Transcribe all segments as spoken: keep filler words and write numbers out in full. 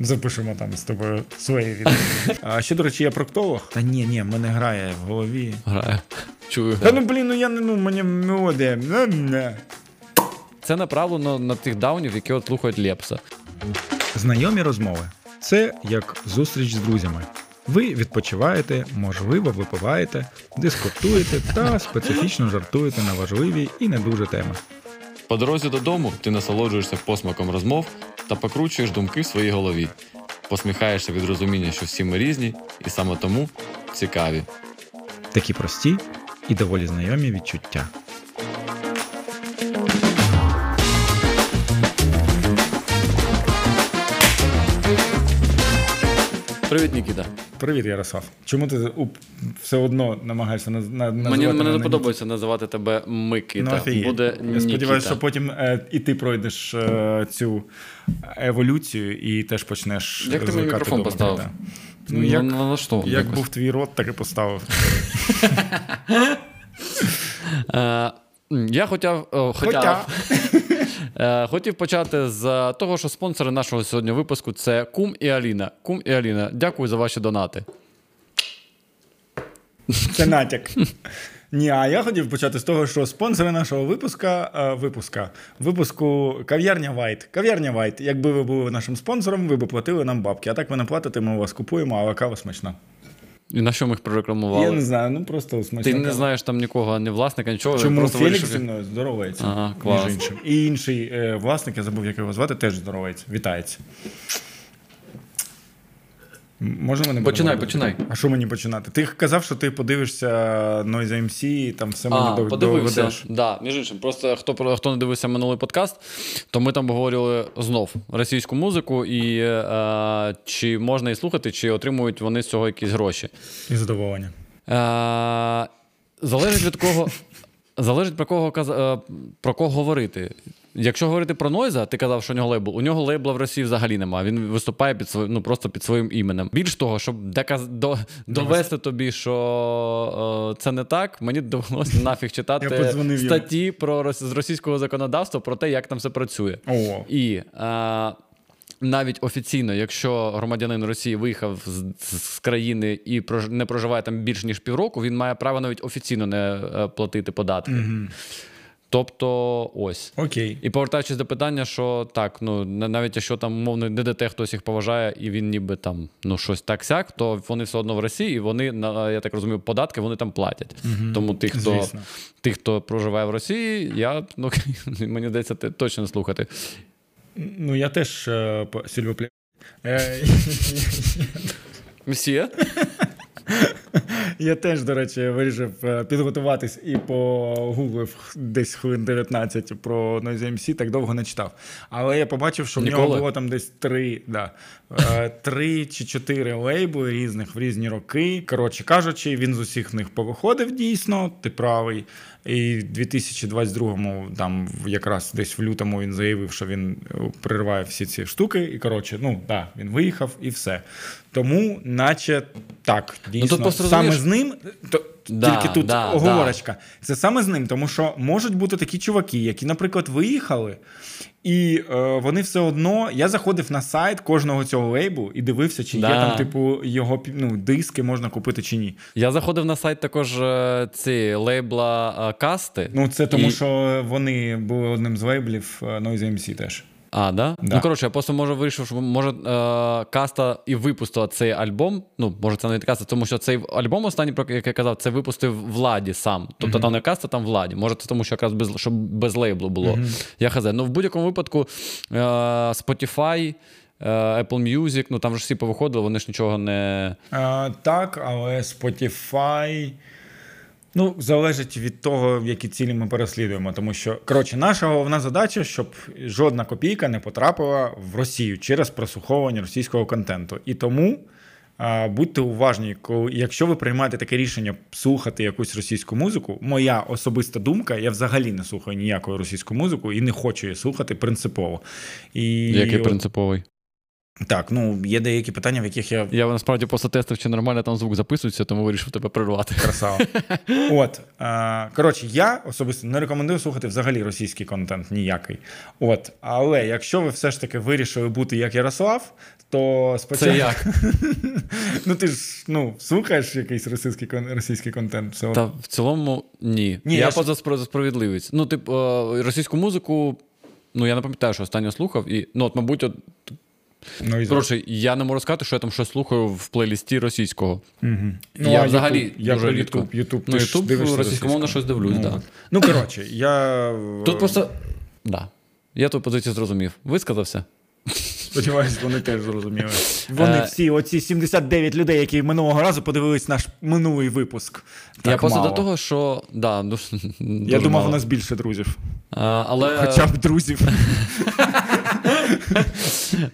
запишемо там з тобою своє відео. А ще, до речі, я проктолог. Та ні, ні, в мене грає в голові. Грає. Чую. Та ну блін, ну я не, ну мені мелодія. Це направлено на тих даунів, які от слухають Лепса. Знайомі розмови. Це як зустріч з друзями. Ви відпочиваєте, можливо, випиваєте, дискутуєте та специфічно жартуєте на важливі і не дуже теми. По дорозі додому ти насолоджуєшся посмаком розмов та покручуєш думки в своїй голові. Посміхаєшся від розуміння, що всі ми різні і саме тому цікаві. Такі прості і доволі знайомі відчуття. Привіт, Нікіта. Привіт, Ярослав. Чому ти у, все одно намагаєшся на, на, називати мені, мене? Мені не на подобається Нікі... називати тебе Микита. Ну, буде Нікіта. Сподіваюся, що потім е, і ти пройдеш е, цю еволюцію і теж почнеш звикати. Як ти мені мікрофон дома, поставив? Да. Ну, як ну, як, як був твій рот, так і поставив. Я хотів... Хотів почати з того, що спонсори нашого сьогодні випуску – це Кум і Аліна. Кум і Аліна, дякую за ваші донати. Це натяк. Ні, а я хотів почати з того, що спонсори нашого випуска, е, випуска, випуску кав'ярня Вайт. Кав'ярня Вайт. Якби ви були нашим спонсором, ви б платили нам бабки. А так ви не платите, ми у вас купуємо, але кава смачна. І на що ми їх прорекламували? Я не знаю, ну просто смачно. Ти не знаєш там нікого, не власника, нічого. Чому Фелікс зі мною здоровається? Ага, клас. І інший е, власник, я забув, як його звати, теж здоровається, вітається. Можна мене починай, говорити? Починай. А що мені починати? Ти казав, що ти подивишся Noize ем сі і там все мені доведеш. А, подивився, так. Да. Між іншим, просто хто, хто не дивився минулий подкаст, то ми там обговорювали знов російську музику і е, чи можна її слухати, чи отримують вони з цього якісь гроші. І задоволення. Е, залежить від кого... Залежить про кого, про кого говорити. Якщо говорити про Нойза, ти казав, що у нього лейбл. У нього лейбла в Росії взагалі немає. Він виступає під свої, ну, просто під своїм іменем. Більш того, щоб доказ, до, довести тобі, що е, це не так, мені довелося нафіг читати статті про, з російського законодавства про те, як там все працює. О. І... Е, навіть офіційно, якщо громадянин Росії виїхав з, з країни і прож, не проживає там більше, ніж півроку, він має право навіть офіційно не платити податки. Mm-hmm. Тобто ось. Окей. І повертаючись до питання, що так, ну навіть якщо там, умовно, не дете хтось їх поважає, і він ніби там, ну щось так-сяк, то вони все одно в Росії, і вони, я так розумію, податки вони там платять. Mm-hmm. Тому тих, хто, тих, хто проживає в Росії, я, ну, мені здається, точно не слухати. Ну, я теж е, по сільвопля. Мсьє? Я теж, до речі, вирішив підготуватись і погуглив десь хвилин дев'ятнадцять про Noize ем сі, так довго не читав. Але я побачив, що в нього було там десь три, да, три чи чотири лейбли різних в різні роки. Коротше кажучи, він з усіх них повиходив дійсно, ти правий. І в дві тисячі двадцять другому, там, якраз десь в лютому він заявив, що він перерває всі ці штуки. І, коротше, ну, да, він виїхав і все. Тому, наче, так, дійсно, ну, саме з ним, то, да, тільки тут да, оговорочка, да. Це саме з ним, тому що можуть бути такі чуваки, які, наприклад, виїхали, і е, вони все одно, я заходив на сайт кожного цього лейбу і дивився, чи да. є там, типу, його ну, диски можна купити чи ні. Я заходив на сайт також ці лейбла Касти. Ну, це тому, і... що вони були одним з лейблів Noize ем сі теж. А, да? да? Ну, коротше, я просто може вирішив, що може е- Каста і випустила цей альбом. Ну, може це не від Каста, тому що цей альбом останній, про який я казав, це випустив Владі сам. Тобто mm-hmm. там не Каста, там Владі. Може це тому, що якраз без, щоб без лейблу було. Mm-hmm. Я хз. Ну, в будь-якому випадку е- Spotify, е- Apple Music, ну там вже всі повиходили, вони ж нічого не... Е- так, але Spotify... Ну, залежить від того, які цілі ми переслідуємо. Тому що, коротше, наша головна задача, щоб жодна копійка не потрапила в Росію через прослуховування російського контенту. І тому а, будьте уважні, коли, якщо ви приймаєте таке рішення слухати якусь російську музику, моя особиста думка, я взагалі не слухаю ніякої російську музику і не хочу її слухати принципово. І... Який принциповий? Так, ну, є деякі питання, в яких я... Я, насправді, просто тестив, чи нормально там звук записується, тому вирішив тебе прервати. Красава. От, е, коротше, я особисто не рекомендую слухати взагалі російський контент ніякий. От, але якщо ви все ж таки вирішили бути як Ярослав, то спочатку... Це як? Ну, ти ж, ну, слухаєш якийсь російський, російський контент? Все. Та в цілому ні. ні я я ж... поза справедливість. Ну, тип, російську музику, ну, я не пам'ятаю, що останньо слухав, і, ну, от, мабуть, от... Ну, коротше, я не можу сказати, що я там щось слухаю в плейлісті російського. Угу. Ну, я взагалі YouTube, дуже рідко. YouTube, ну, YouTube російськомовно щось дивлюсь, так. Ну, да. ну коротше, я... Тут просто... Так, да. Я ту позицію зрозумів. Висказався? Сподіваюсь, вони теж зрозуміли. Вони всі, оці сімдесят дев'ять людей, які минулого разу подивились наш минулий випуск. Так я просто до того, що... Да, дуже, дуже я думав, мало. У нас більше друзів. А, але... Хоча б друзів.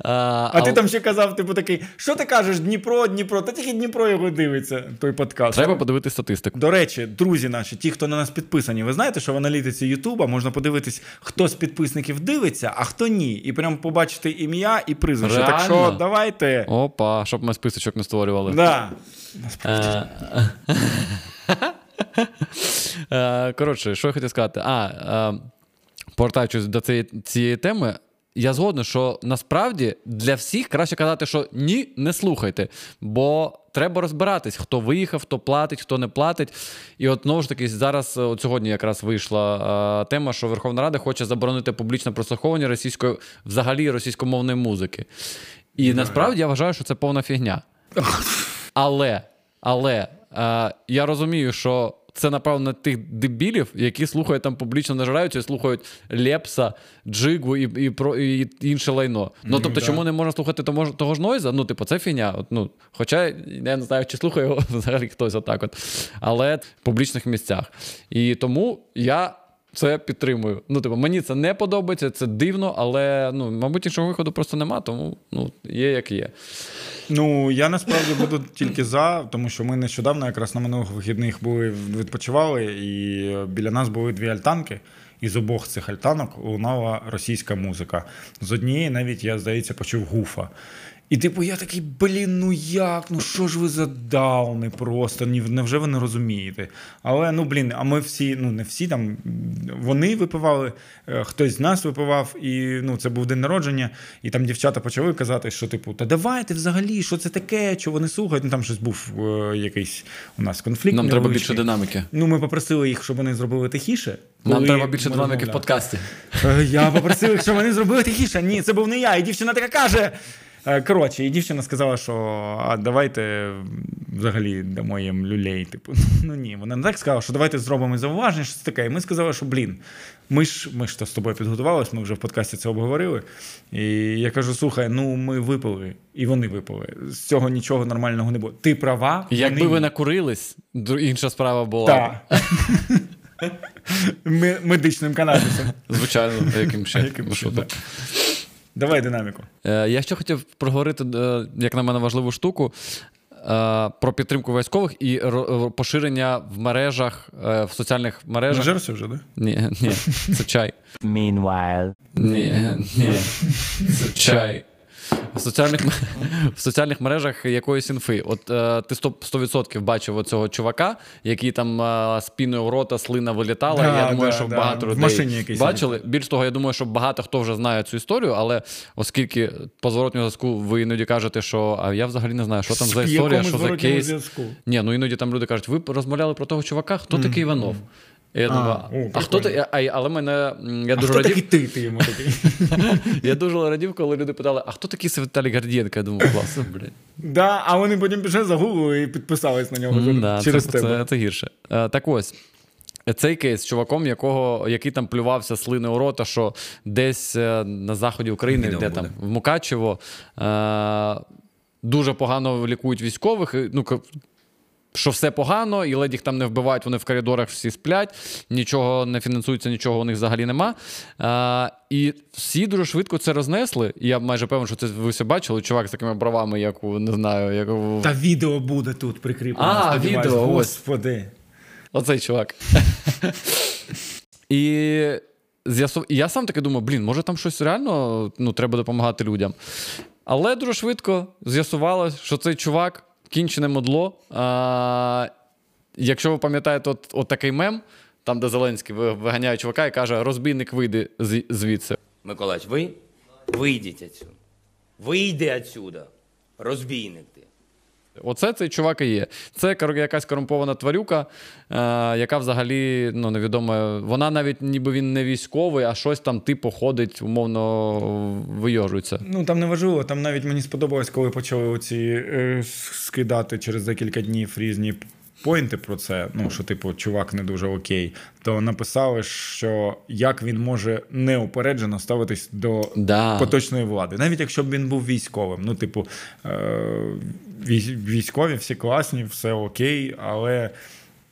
А, а ти там ще казав, типу такий, що ти кажеш, Дніпро, Дніпро, та тільки Дніпро його дивиться, той подкаст. Треба подивитись статистику. До речі, друзі наші, ті, хто на нас підписані, ви знаєте, що в аналітиці Ютуба можна подивитись, хто з підписників дивиться, а хто ні, і прямо побачити ім'я і прізвище. Так що давайте. Опа, щоб ми списочок не створювали. Да. Насправді. Коротше, що я хотів сказати. А, повертаючись до цієї теми, я згоден, що насправді для всіх краще казати, що ні, не слухайте. Бо треба розбиратись, хто виїхав, хто платить, хто не платить. І от, знову ж таки, зараз, от сьогодні якраз вийшла е, тема, що Верховна Рада хоче заборонити публічне прослуховування російської, взагалі російськомовної музики. І mm-hmm. насправді я вважаю, що це повна фігня. Але, але е, я розумію, що це, напевно, тих дебілів, які слухають там публічно нажираються і слухають Лепса, Джигу і, і, про, і інше лайно. Ну, тобто, да. Чому не можна слухати того, того ж Нойза? Ну, типу, це фігня. От, ну, хоча, я не знаю, чи слухає його взагалі хтось отак от. Але в публічних місцях. І тому я це підтримую. Ну, типу, мені це не подобається, це дивно, але, ну, мабуть, іншого виходу просто нема, тому, ну, є як є. Ну, я насправді буду тільки за, тому що ми нещодавно якраз на минулих вихідних були, відпочивали, і біля нас були дві альтанки, і з обох цих альтанок лунала російська музика. З однієї навіть, я, здається, почув ГУФа. І типу я такий, блін, ну як, ну що ж ви за дауни просто, невже ви не розумієте? Але, ну блін, а ми всі, ну не всі там, вони випивали, хтось з нас випивав, і ну це був день народження, і там дівчата почали казати, що типу, та давайте взагалі, що це таке, що вони слухають, ну там щось був е, якийсь у нас конфлікт. Нам треба більше динаміки. Ну ми попросили їх, щоб вони зробили тихіше. Нам треба більше динаміки в подкасті. Я попросив їх, щоб вони зробили тихіше. Ні, це був не я, і дівчина така каже... Коротше, і дівчина сказала, що а давайте взагалі дамо їм люлей. Типу, ну ні, вона не так сказала, що давайте зробимо зауваження, що це таке. І ми сказали, що блін, ми ж ми ж то з тобою підготувалися, ми вже в подкасті це обговорили. І я кажу, слухай, ну ми випили, і вони випили. З цього нічого нормального не було. Ти права. Якби вони... ви накурились, інша справа була. Так. Медичним канабісом. Звичайно, яким ще. Давай динаміку. Я ще хотів проговорити, як на мене, важливу штуку про підтримку військових і поширення в мережах, в соціальних мережах. Нажерся вже, да? Ні, ні, це чай. Meanwhile. Ні, ні, це чай. В соціальних, в соціальних мережах якоїсь інфи. От е, ти сто відсотків бачив оцього чувака, який там е, з піною в рота слина вилітала. Да, я думаю, да, що да. багато людей бачили. Більш того, я думаю, що багато хто вже знає цю історію, але оскільки по зворотньому зв'язку ви іноді кажете, що а я взагалі не знаю, що там за історія, що за кейс. Зв'язку? Ні, ну іноді там люди кажуть, ви розмовляли про того чувака, хто mm-hmm. такий Іванов? Я думаю, а, о, а хто ти? А, але мене, я а дуже хто радів... такий ти, ти йому такий? Я дуже радів, коли люди питали, а хто такий Світалій Гордієнко? Я думав, класно, блядь. Да, а вони потім пішли загуглили і підписались на нього mm, да, через це, тебе. Це, це гірше. А, так ось. Цей кейс з чуваком, якого, який там плювався слиною у рота, що десь на заході України, Відомо де буде. Там, в Мукачево, а, дуже погано лікують військових, ну, що все погано, і ледь їх там не вбивають, вони в коридорах всі сплять, нічого не фінансується, нічого у них взагалі нема. А, і всі дуже швидко це рознесли. І я майже певен, що це ви все бачили. Чувак з такими бровами, як у, не знаю, як у... Та відео буде тут прикріплено. А, відео, ось. Господи. Оцей чувак. І... Я сам таки думаю, блін, може там щось реально, ну, треба допомагати людям. Але дуже швидко з'ясувалось, що цей чувак кінчене модло. А, якщо ви пам'ятаєте от, от такий мем, там, де Зеленський виганяє чувака і каже, розбійник вийде з- звідси. Миколаївич, ви вийдіть відсюди. Вийди відсюди. Розбійник ти. Оце цей чувак і є. Це якась корумпована тварюка, е- яка взагалі, ну, невідомо, вона навіть ніби він не військовий, а щось там типу ходить, умовно вийожується. Ну, там не важливо, там навіть мені сподобалось, коли почали оці е- скидати через декілька днів різні поінти про це, ну, що типу чувак не дуже окей, то написали, що як він може неупереджено ставитись до да. поточної влади. Навіть якщо б він був військовим. Ну, типу, військові всі класні, все окей, але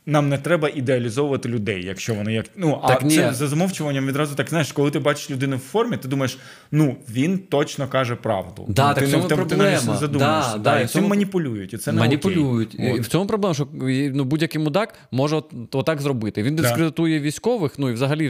нам не треба ідеалізовувати людей, якщо вони як... Ну, а так, це за замовчуванням відразу так, знаєш, коли ти бачиш людину в формі, ти думаєш, ну, він точно каже правду. Да, ну, так ти, в цьому ти, проблема. Ти навіть не задумаєшся. Да, да, і цим цьому... маніпулюють, і це не маніпулюють. Окей. І в цьому проблема, що ну, будь-який мудак може от, отак зробити. Він дискредитує да. військових, ну, і взагалі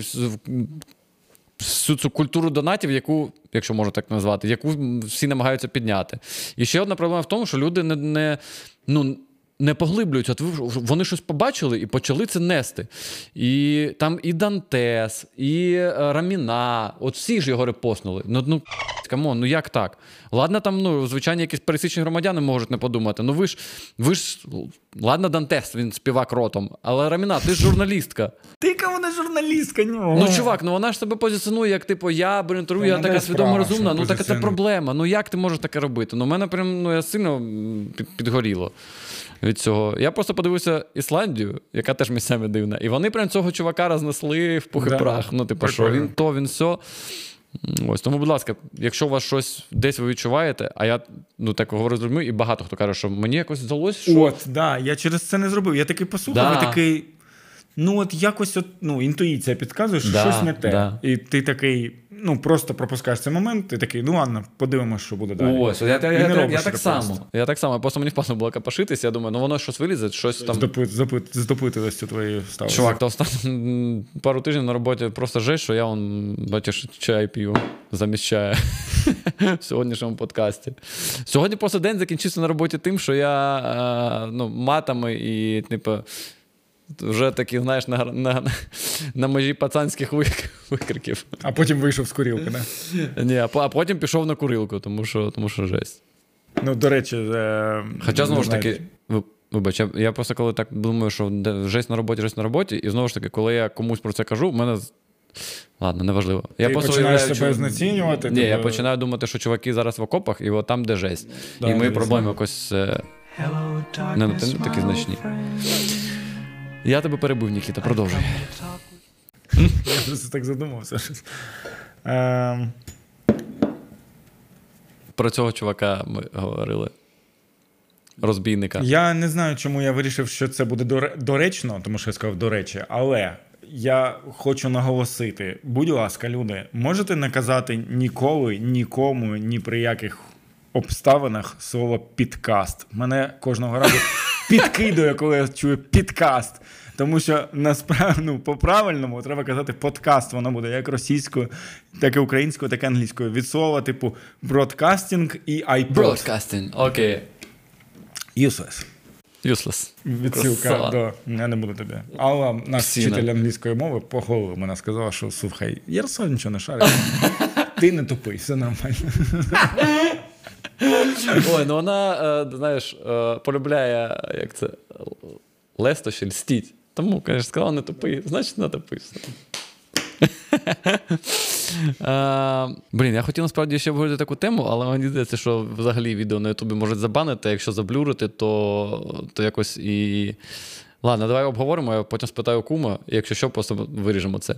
всю цю культуру донатів, яку, якщо можна так назвати, яку всі намагаються підняти. І ще одна проблема в тому, що люди не... не ну, не поглиблюються. От вони щось побачили і почали це нести. І там і Дантес, і Раміна. От всі ж його репостнули. Ну, ну, камон, ну як так? Ладно, там, ну, звичайно, якісь пересічні громадяни можуть не подумати. Ну ви ж, ви ж, ладно, Дантес, він співак ротом. Але Раміна, ти ж журналістка. Ти кому не журналістка? Нього. Ну, чувак, ну вона ж себе позиціонує, як, типу, я брентерую, я така свідомо розумна. Ну, така це проблема. Ну, як ти можеш таке робити? Ну, в мене прям, ну, я сильно підгоріло від цього. Я просто подивився Ісландію, яка теж місцями дивна. І вони прям цього чувака рознесли в пух і да. прах. Ну, типу, що він то, він сьо. Ось, тому, будь ласка, якщо у вас щось десь ви відчуваєте, а я, ну, так говорю з людьми, і багато хто каже, що мені якось здалося, що... От, так, да, я через це не зробив. Я такий послухав, да. такий, ну, от якось, от, ну, інтуїція підказує, що да, щось не те. Да. І ти такий... Ну, просто пропускаєш цей момент, ти такий, ну ладно, подивимося, що буде далі. Ось, я, я, я, я, я так само. Я так само, просто мені впасно було капашитись, я думаю, ну воно щось вилізе, щось там... Здопитилося твоєю ставою. Чувак, то останні пару тижнів на роботі просто жесть, що я, он, бачиш, чай п'ю замість чаю в сьогоднішньому подкасті. Сьогодні просто день закінчився на роботі тим, що я, ну, матами і, типу, вже такі, знаєш, на, на, на межі пацанських викриків. А потім вийшов з курілки, не? Ні, а, а потім пішов на курілку, тому що, тому що жесть. Ну, до речі... Е... Хоча, знову ж таки, вибач, я, я просто коли так думаю, що жесть на роботі, жесть на роботі, і знову ж таки, коли я комусь про це кажу, в мене... Ладно, неважливо. Ти я починаєш себе чув... знецінювати? Ні, тебе... я починаю думати, що чуваки зараз в окопах, і от там, де жесть. Да, і мої проблеми якось е... не, не такі значні. Я тебе перебив, Нікіта, продовжуй. Я просто так задумався. Ем... Про цього чувака ми говорили. Розбійника. Я не знаю, чому я вирішив, що це буде доречно, тому що я сказав «до речі», але я хочу наголосити. Будь ласка, люди, можете не казати ніколи, нікому, ні при яких обставинах слово «підкаст». Мене кожного разу... підкидує, коли я чую підкаст. Тому що насправді, ну, по-правильному треба казати подкаст. Воно буде як російською, так і українською, так і англійською. Від слова типу бродкастинг і iPod. Бродкастинг, окей. Okay. Useless. Useless. Відсилка до... Я не буду тобі. Алла, наш Псіна. Вчитель англійської мови, похвалив мене, сказала, що слухай, я сам нічого не шарю. Ти не тупий, все нормально. Ой, ну вона, знаєш, полюбляє, як це, лестощі, льстіть. Тому, каже, сказала, не тупий, значить, не тупий. Блін, я хотів, насправді, ще обговорити таку тему, але мені здається, що взагалі відео на Ютубі можуть забанити, а якщо заблюрити, то, то якось і... Ладно, давай обговоримо, я потім спитаю кума, і якщо що, просто виріжемо це.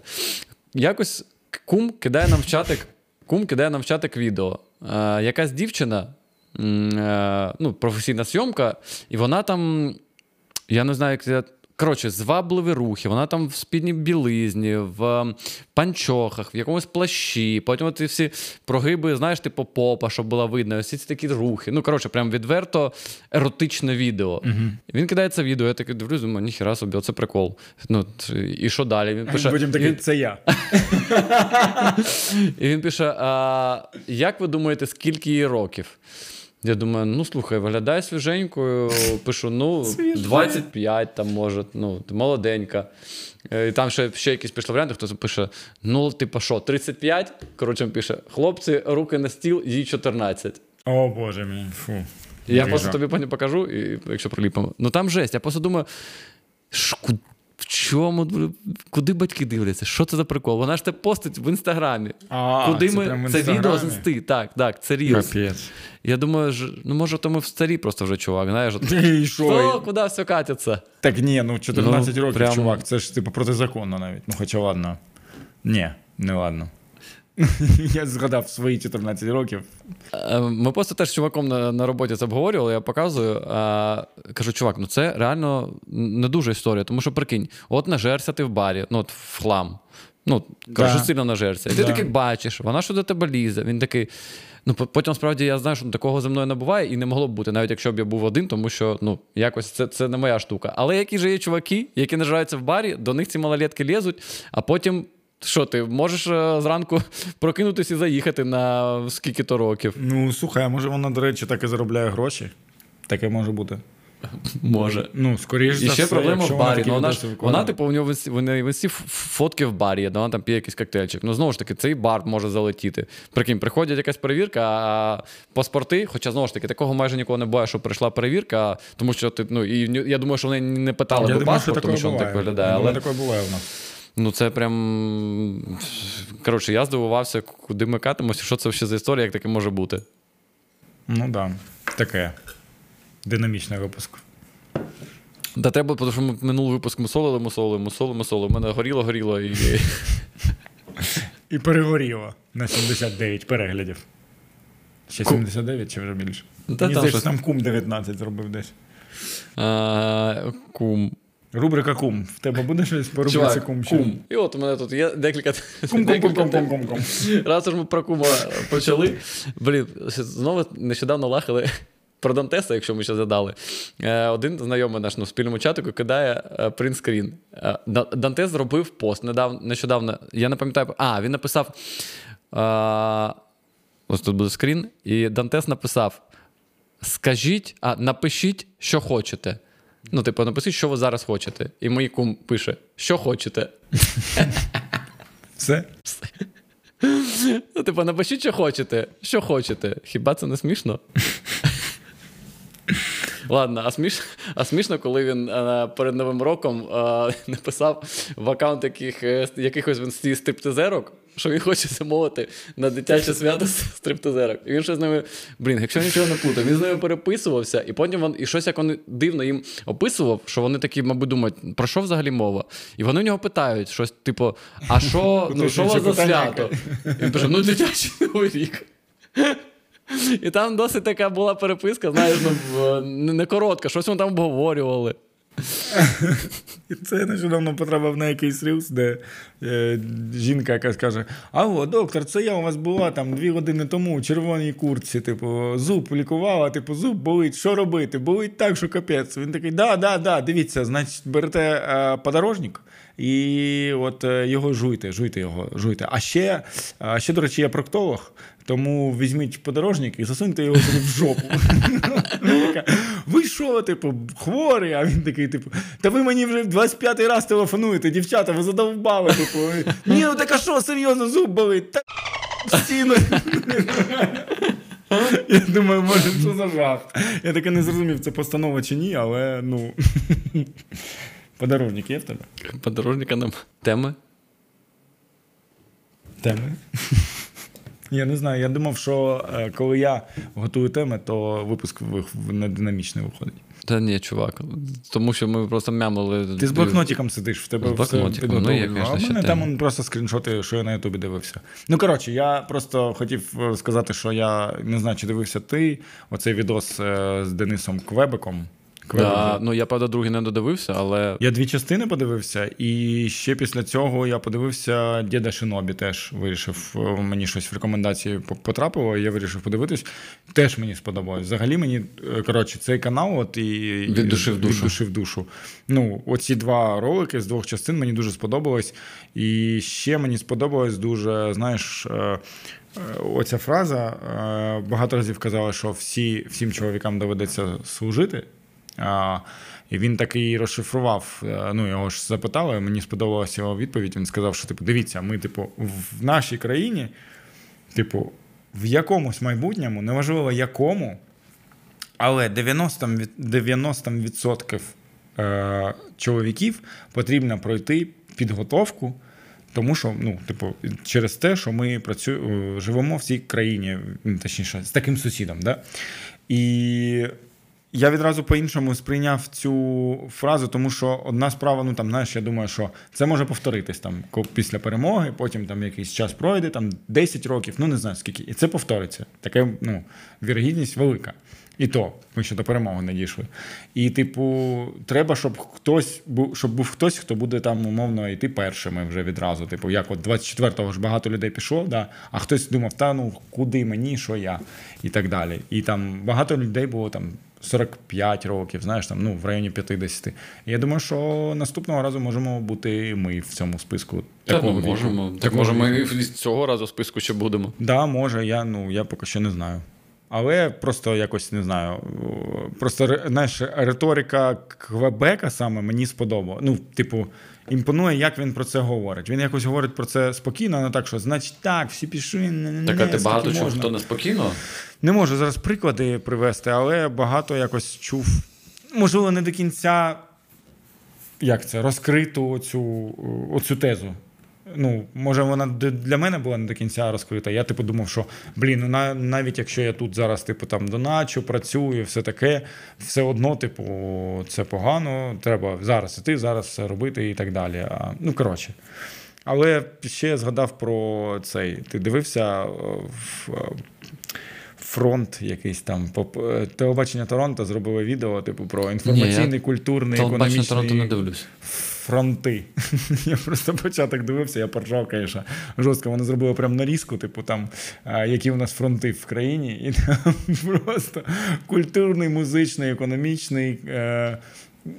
Якось кум кидає нам в чатик, кум кидає нам в чатик відео. Е, якась дівчина, е, ну, професійна зйомка, і вона там, я не знаю, як це коротше, звабливі рухи, вона там в спідній білизні, в панчохах, в якомусь плащі, потім ці всі прогиби, знаєш, типу попа, щоб була видно, ось ці такі рухи. Ну, коротше, прям відверто еротичне відео. Uh-huh. Він кидає це відео, я таки дивлюсь, думаю, ніхіра собі, це прикол. Ну, і що далі? Він пише... Будемо такий, він... це я. І він пише, а, як ви думаєте, скільки їй років? Я думаю, ну, слухай, виглядає свіженькою, пишу, ну, двадцять п'ять там, може, ну, молоденька. І там ще, ще якісь пішли варіанти, хтось пише, ну, типу, що, тридцять п'ять? Коротше, пише, хлопці, руки на стіл, їй чотирнадцять. О, Боже мій, фу. Я Діжа. Просто тобі потім покажу, і, якщо приліпимо. Ну, там жесть, я просто думаю, шкуд. В чому? Куди батьки дивляться? Що це за прикол? Вона ж те постить в Інстаграмі. А, куди це ми... прямо в Інстаграмі? Це відео з Інсти. Так, так, це Reels. Капець. Я думаю, ж... ну може тому в старі просто вже чувак, знаєш. І що? Куди все катяться? Так ні, ну чотирнадцять ну, років, прямо... чувак, це ж типу протизаконно навіть. Ну хоча ладно. Ні, не ладно. Я згадав свої чотирнадцять років. Ми просто теж з чуваком на, на роботі це обговорювали, я показую. А, кажу, чувак, ну це реально не дуже історія, тому що прикинь, от нажерся ти в барі, ну от в хлам, ну, кажу, да. сильно нажерся. І ти да. таки бачиш, вона що до тебе лізе, він такий... Ну, потім, справді, я знаю, що такого зі мною не буває і не могло б бути, навіть якщо б я був один, тому що, ну, якось це, це не моя штука. Але які ж є чуваки, які нажираються в барі, до них ці малолетки лізуть, а потім... Що ти, можеш зранку прокинутися і заїхати на скільки-то років? Ну, слухай, а може вона, до речі, так і заробляє гроші? Таке може бути. Може. Ну, скоріше за все. І ще проблема в барі. Вона, вона, ж, вона типу, у нього висі фотки в барі, вона там п'є якийсь коктейльчик. Ну, знову ж таки, цей бар може залетіти. Прикинь, приходять якась перевірка, а паспорти, хоча, знову ж таки, такого майже нікого не буває, що прийшла перевірка, тому що, ти, ну, і я думаю, що вони не питали би паспорт, тому що він так виглядає. Але таке буває у нас. Ну, це прям... Коротше, я здивувався, куди ми катимося, що це ще за історія, як таке може бути. Ну, так. Да. Таке. Динамічний випуск. Та треба, тому що ми минулий випуск мусолили, мусолили, мусолили, мусолили. У мене горіло-горіло і... І перегоріло на сімдесят дев'ять переглядів. Ще сімдесят дев'ять чи вже більше? Мені здається, там кум дев'ятнадцять зробив десь. Кум... Рубрика «Кум». В тебе буде щось по рубриці «Кум»? «Кум». І от у мене тут є декілька... Кум-кум-кум-кум-кум-кум. Раз уж ми про «Кума» почали. Блін, знову нещодавно лахали про Дантеса, якщо ми ще задали. Один знайомий наш, ну, в спільному чатику кидає принтскрін. Дантес зробив пост недавно, нещодавно. Я не пам'ятаю... А, він написав... Ось тут буде скрін. І Дантес написав «Скажіть, а напишіть, що хочете». Ну, типу, напишіть, що ви зараз хочете. І мій кум пише, що хочете. Все? Все. Ну, типу, напишіть, що хочете. Що хочете. Хіба це не смішно? Ладно, а, сміш... а смішно, коли він а, перед Новим роком а, написав в аккаунт яких... якихось він з стриптизерок, що він хоче замовити на дитяче свято стриптизерок. І він ще з ними, блін, якщо нічого не плутав, він з ними переписувався, і потім він, і щось як він дивно їм описував, що вони такі, мабуть, думають, про що взагалі мова? І вони у нього питають щось, типу, а що, ну, що у вас за свято? І він пише, ну, дитячий Новий рік. І там досить така була переписка, знаєш, ну, не коротка, щось вони там обговорювали. І це нещодавно потрапив на якийсь рілс, де е, жінка якась каже: «Алло, доктор, це я у вас була там дві години тому у червоній куртці, типу, зуб лікувала, типу, зуб болить, що робити? Болить так, що капець». Він такий: «Да, да, да, дивіться, значить, берете е, подорожник і от е, його жуйте, жуйте його, жуйте. А ще, е, ще, до речі, я проктолог, тому візьміть подорожник і засуньте його собі в жопу». «Ви що, типу, хворий?» А він такий, типу, «Та ви мені вже в двадцять п'ятий раз телефонуєте, дівчата, ви задовбали». Типу, «Ні, ну так а що, серйозно, зуб болить? Та стіну». Я думаю, може, що за жарт? Я таки не зрозумів, це постанова чи ні, але, ну... Подорожник є в тебе? Подорожника нам. Теми? Теми? Я не знаю, я думав, що коли я готую теми, то випуск не динамічний виходить. Та ні, чувак, тому що ми просто мямлили. Ти з блокнотиком сидиш, в тебе все підготовлено. Ну, а в мене там тема. Просто скріншоти, що я на Ютубі дивився. Ну, коротше, я просто хотів сказати, що я не знаю, чи дивився ти оцей відос з Денисом Квебиком. Да, ну, я, правда, другий не додивився, але... Я дві частини подивився, і ще після цього я подивився Діда Шинобі, теж вирішив, мені щось в рекомендації потрапило, я вирішив подивитись, теж мені сподобалось. Взагалі мені, коротше, цей канал от і... Від душі в душу. Від душі в душу. Ну, оці два ролики з двох частин мені дуже сподобалось, і ще мені сподобалось дуже, знаєш... Оця фраза, багато разів казала, що всі, всім чоловікам доведеться служити. І він так і розшифрував, ну, його ж запитали, мені сподобалася його відповідь, він сказав, що, типу, дивіться, ми, типу, в нашій країні, типу, в якомусь майбутньому, неважливо якому, але дев'яносто відсотків чоловіків потрібно пройти підготовку. Тому що, ну, типу, через те, що ми працюємо, живемо в цій країні, точніше, з таким сусідом, да? І я відразу по-іншому сприйняв цю фразу, тому що одна справа, ну, там, знаєш, я думаю, що це може повторитись, там, після перемоги, потім, там, якийсь час пройде, там, десять років, ну, не знаю, скільки, і це повториться. Така, ну, вірогідність велика. І то, ми ще до перемоги не дійшли. І, типу, треба, щоб хтось, щоб був хтось, хто буде там, умовно, йти першими вже відразу. Типу, як от двадцять четвертого ж багато людей пішло, да? А хтось думав, та, ну, куди мені, що я? І так далі. І там багато людей було там сорок п'ять років, знаєш, там, ну, в районі п'ятдесят. І я думаю, що наступного разу можемо бути ми в цьому списку. Так, ну, можемо. Так, може, ми цього разу в списку ще будемо. Так, да, може, я, ну, я поки ще не знаю. Але просто якось, не знаю, просто, знаєш, риторика Квебека саме мені сподобала. Ну, типу, імпонує, як він про це говорить. Він якось говорить про це спокійно, не так, що, значить, так, всі пішли, не, не, так, а ти багато чув, хто не спокійно? Не можу зараз приклади привести, але багато якось чув, можливо, не до кінця, як це, розкриту оцю, оцю тезу. Ну, може, вона для мене була не до кінця розкрита. Я, типу, думав, що, блін, ну, навіть якщо я тут зараз, типу, там, доначу, працюю, все таке, все одно, типу, це погано, треба зараз іти, зараз все робити і так далі. А, ну, коротше. Але ще я згадав про цей, ти дивився в... Фронт якийсь там. Телебачення Торонто зробили відео, типу, про інформаційний, Ні, культурний, економічний... Телебачення Торонто не дивлюсь. Фронти. Я просто початок дивився, я поржав, звісно, жорстко. Вони зробили прям нарізку, типу, там, які у нас фронти в країні. І там просто культурний, музичний, економічний... Е-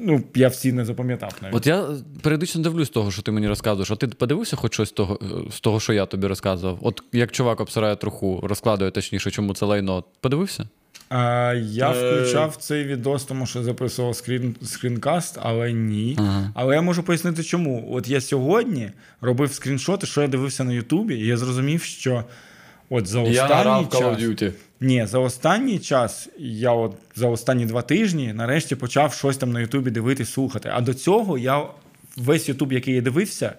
Ну, я всі не запам'ятав навіть. От я періодично дивлюсь того, що ти мені розказуєш. А ти подивився хоч щось з того, з того, що я тобі розказував? От як чувак обсирає труху, розкладує точніше, чому це лайно. Подивився? А, я включав цей відос, тому що записував скрін, скрінкаст, але ні. Ага. Але я можу пояснити, чому. От я сьогодні робив скріншоти, що я дивився на Ютубі, і я зрозумів, що от за останній час... Ні, за останній час, я от за останні два тижні нарешті почав щось там на Ютубі дивитись, слухати. А до цього я весь Ютуб, який я дивився,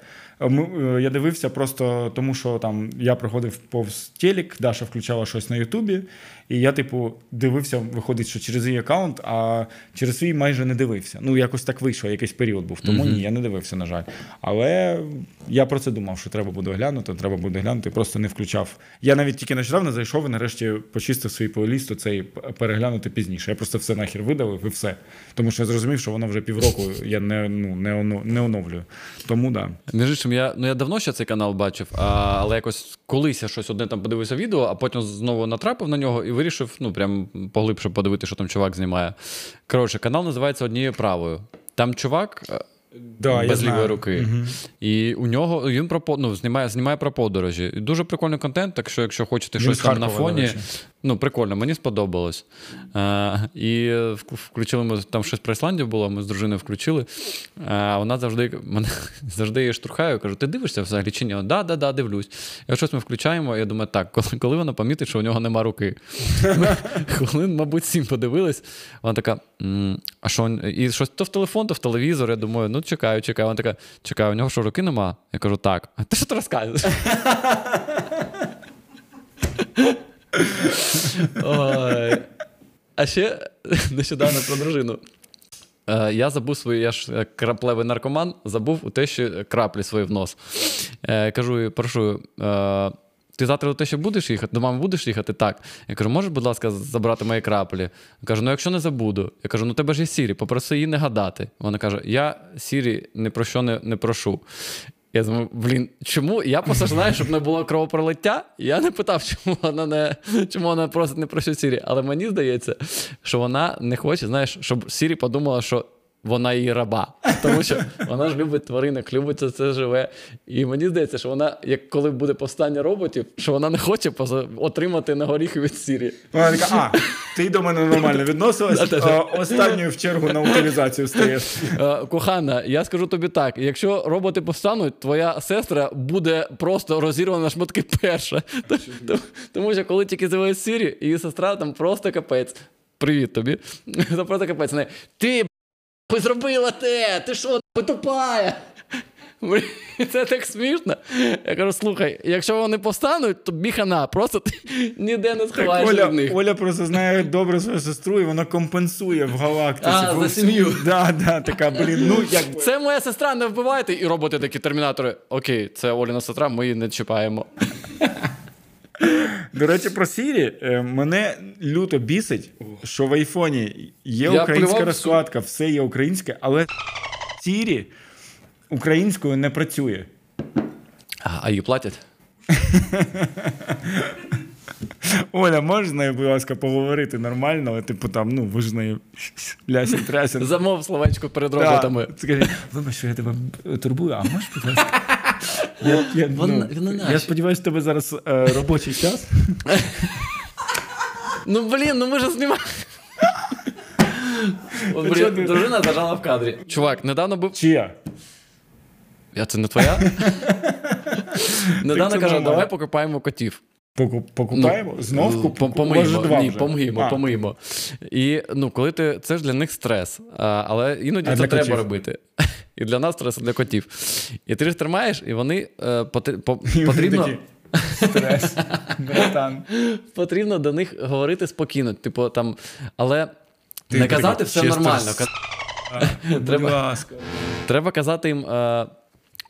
я дивився просто тому, що там я проходив повз телек, Даша включала щось на Ютубі, і я, типу, дивився, виходить, що через її аккаунт, а через свій майже не дивився. Ну, якось так вийшло, якийсь період був. Тому mm-hmm. ні, я не дивився, на жаль. Але я про це думав, що треба буде глянути, треба буде глянути, просто не включав. Я навіть тільки нещодавно зайшов і нарешті почистив свій плейліст, оцей переглянути пізніше. Я просто все нахер видалив і все. Тому що я зрозумів, що воно вже півроку я не, ну, не, оно, не оновлюю. Тому, да. Я, ну, я давно ще цей канал бачив, а, але якось колись я щось одне там подивився відео, а потім знову натрапив на нього і вирішив, ну, прям поглибше подивитися, що там чувак знімає. Коротше, канал називається «Однією правою». Там чувак... Да, без лівої руки. Угу. І у нього він про, ну, знімає, знімає про подорожі. І дуже прикольний контент, так що якщо хочете він щось там на фоні, ну, прикольно, мені сподобалось. А, і включили ми там щось про Ісландію було, ми з дружиною включили. А вона завжди мене завжди її штурхає, кажу: "Ти дивишся взагалі чи ні?" "Да, да, да, дивлюсь". І щось ми включаємо, я думаю, так, коли, коли вона помітить, що у нього нема руки. Хвилин, мабуть, сім подивилась. Вона така: "А що, і щось то в телефон, то в телевізор", я думаю, ну, чекаю, чекаю. Вона така: "Чекаю, у нього що, руки нема?" Я кажу: "Так". "А ти що ти розказуєш?" Ой. А ще нещодавно про дружину. Я забув свої, я ж краплевий наркоман, забув у тещі краплі свої в нос. Кажу їй, прошу, ти завтра до те, що будеш їхати? До мами будеш їхати? Так. Я кажу, можеш, будь ласка, забрати мої краплі? Я кажу, ну якщо не забуду. Я кажу, ну тебе ж є Сірі, попроси її не гадати. Вона каже, я Сірі ні про що не, не прошу. Я думаю, блін, чому? Я просто знаю, щоб не було кровопролиття. Я не питав, чому вона, не, чому вона просить не про що Сірі. Але мені здається, що вона не хоче, знаєш, щоб Сірі подумала, що вона її раба. Тому що вона ж любить тваринок, любить це, це живе. І мені здається, що вона, як коли буде повстання роботів, що вона не хоче поза... отримати на горіхи від Сірі. Вона така, а, ти до мене нормально відносилась, останньою в чергу на утилізацію стаєш. Кохана, я скажу тобі так, якщо роботи повстануть, твоя сестра буде просто розірвана на шматки перша. Тому що коли тільки з'явилась Сірі, її сестра там просто капець. Привіт тобі. Це просто капець. Ти «Ти зробила те! Ти що, тупая?» Це так смішно. Я кажу, слухай, якщо вони повстануть, то біхана, просто ти ніде не сховаєшся від них. Оля просто знає добре свою сестру, і вона компенсує в галактиці. А, за сім'ю. Да, да, така, блін, ну як... Це моя сестра, не вбивайте! І роботи такі, термінатори. Окей, це Оліна сестра, ми її не чіпаємо. До речі, про Сірі. Мене люто бісить, що в айфоні є українська розкладка, все є українське, але Сірі українською не працює. А її платять? Оля, можна, будь ласка, поговорити нормально, але типу там, ну, ви ж нею лясінь-трясінь. Замов словечко перед роботами. Скажіть, вибач, що я тебе турбую, а можеш, будь ласка? Я, я, Вон, ну, я сподіваюся, в тебе зараз е, робочий час. Ну, блін, ну ми ж знімаємо. Дружина зажала в кадрі. Чувак, недавно був... Чия? Я, це не твоя? Недавно кажу, давай покупаємо котів. Покупаємо? Ну, знов купуємо? Помиємо, ні, помиємо, помиємо. І, ну, коли ти... Це ж для них стрес. А, але іноді а це треба котів робити. І для нас стрес, для котів. І ти ж тримаєш, і вони е, потр... по... потрібно... Стрес, братан. Потрібно до них говорити спокійно. Типу, там, але ти не казати все нормально. Каз... А, треба... треба казати їм... Е...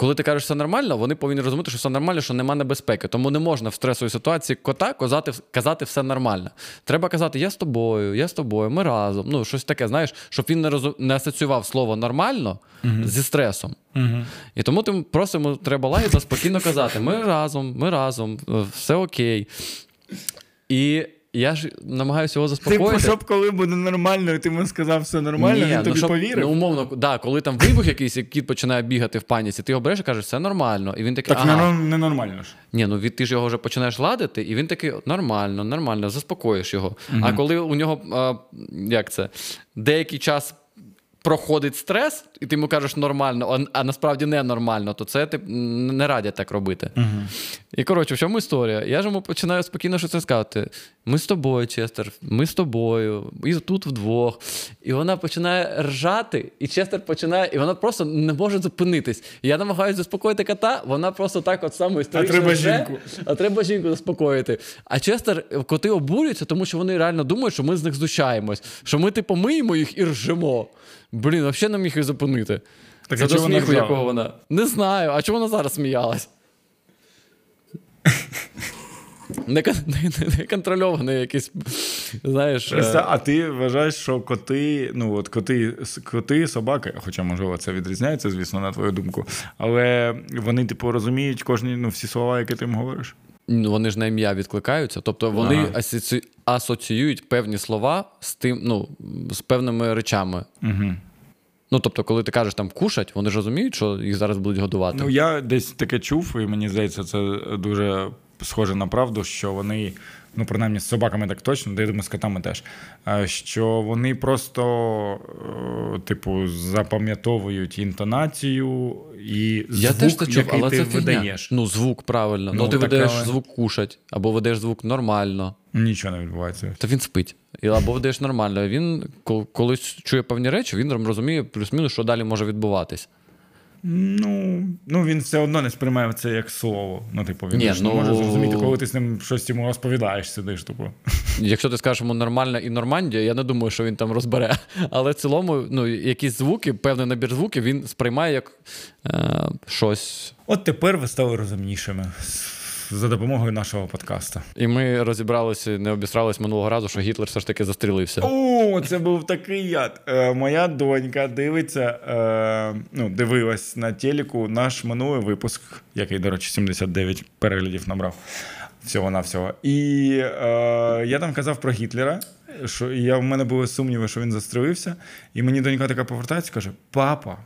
Коли ти кажеш, що все нормально, вони повинні розуміти, що все нормально, що нема небезпеки. Тому не можна в стресовій ситуації кота казати, казати все нормально. Треба казати, я з тобою, я з тобою, ми разом. Ну, щось таке, знаєш, щоб він не, розум... не асоціював слово «нормально» uh-huh. зі стресом. Uh-huh. І тому тим просимо, треба лагідно, спокійно казати, ми разом, ми разом, все окей. І... Я ж намагаюся його заспокоїти. Типу, щоб коли буде нормально, і ти мені сказав, все нормально, ні, він тобі ну, щоб, повірив. Ну, умовно, так, да, коли там вибух якийсь, і кіт починає бігати в паніці, ти його береш і кажеш, все нормально. І він такий, так ага. не нормально ж. Ні, ну від, ти ж його вже починаєш ладити, і він такий, нормально, нормально, заспокоїш його. Угу. А коли у нього, а, як це, деякий час проходить стрес, і ти йому кажеш нормально, а, а насправді не нормально, то це ти, не радять так робити. Uh-huh. І, коротше, в чому історія? Я ж йому починаю спокійно щось розказувати. Ми з тобою, Честер, ми з тобою, і тут вдвох. І вона починає ржати, і Честер починає, і вона просто не може зупинитись. І я намагаюся заспокоїти кота, вона просто так от само історично. А треба жінку. А треба жінку заспокоїти. А Честер, коти обурюються, тому що вони реально думають, що ми з них знущаємось, що ми, типу, миємо їх і ржемо. Блін, взагалі не міг їх зупинити. Так, це до сміху, якого вона. Не знаю, а чому вона зараз сміялась? Неконтрольований якийсь, знаєш... Просто, а ти вважаєш, що коти, ну от коти, коти, собаки, хоча, можливо, це відрізняється, звісно, на твою думку, але вони, типу, розуміють кожні, ну, всі слова, які ти їм говориш? Ну, вони ж на ім'я відкликаються, тобто вони ага. асоці... асоціюють певні слова з тим, ну, з певними речами. Угу. Ну, тобто, коли ти кажеш там кушать, вони ж розуміють, що їх зараз будуть годувати. Ну, я десь таке чув, і мені здається, це дуже схоже на правду, що вони, ну, принаймні, з собаками так точно, де, я думаю, з котами теж, що вони просто, типу, запам'ятовують інтонацію і звук, чув, який ти видаєш. Ну, звук, правильно. Ну, ну ти видаєш але... звук кушать, або видаєш звук нормально. Нічого не відбувається. Та він спить. Або видаєш нормально. Він, коли чує певні речі, він розуміє плюс-мінус, що далі може відбуватись. Ну, ну, він все одно не сприймає це як слово. Ну, типу, він Ні, ж ну... не може зрозуміти, коли ти з ним щось йому розповідаєш, сидиш, типу. Якщо ти скажеш йому нормально і Нормандія, я не думаю, що він там розбере. Але в цілому, ну, якісь звуки, певний набір звуків, він сприймає як е- щось. От тепер ви стали розумнішими. за допомогою нашого подкасту. І ми розібралися, не обісрались минулого разу, що Гітлер все ж таки застрелився. О, це був такий яд. Е, моя донька дивиться, е, ну, дивилась на телеку наш минулий випуск, який, до речі, сімдесят дев'ять переглядів набрав. Всього-навсього. І е, я там казав про Гітлера, що я, в мене були сумніви, що він застрелився. І мені донька така повертається і каже: папа,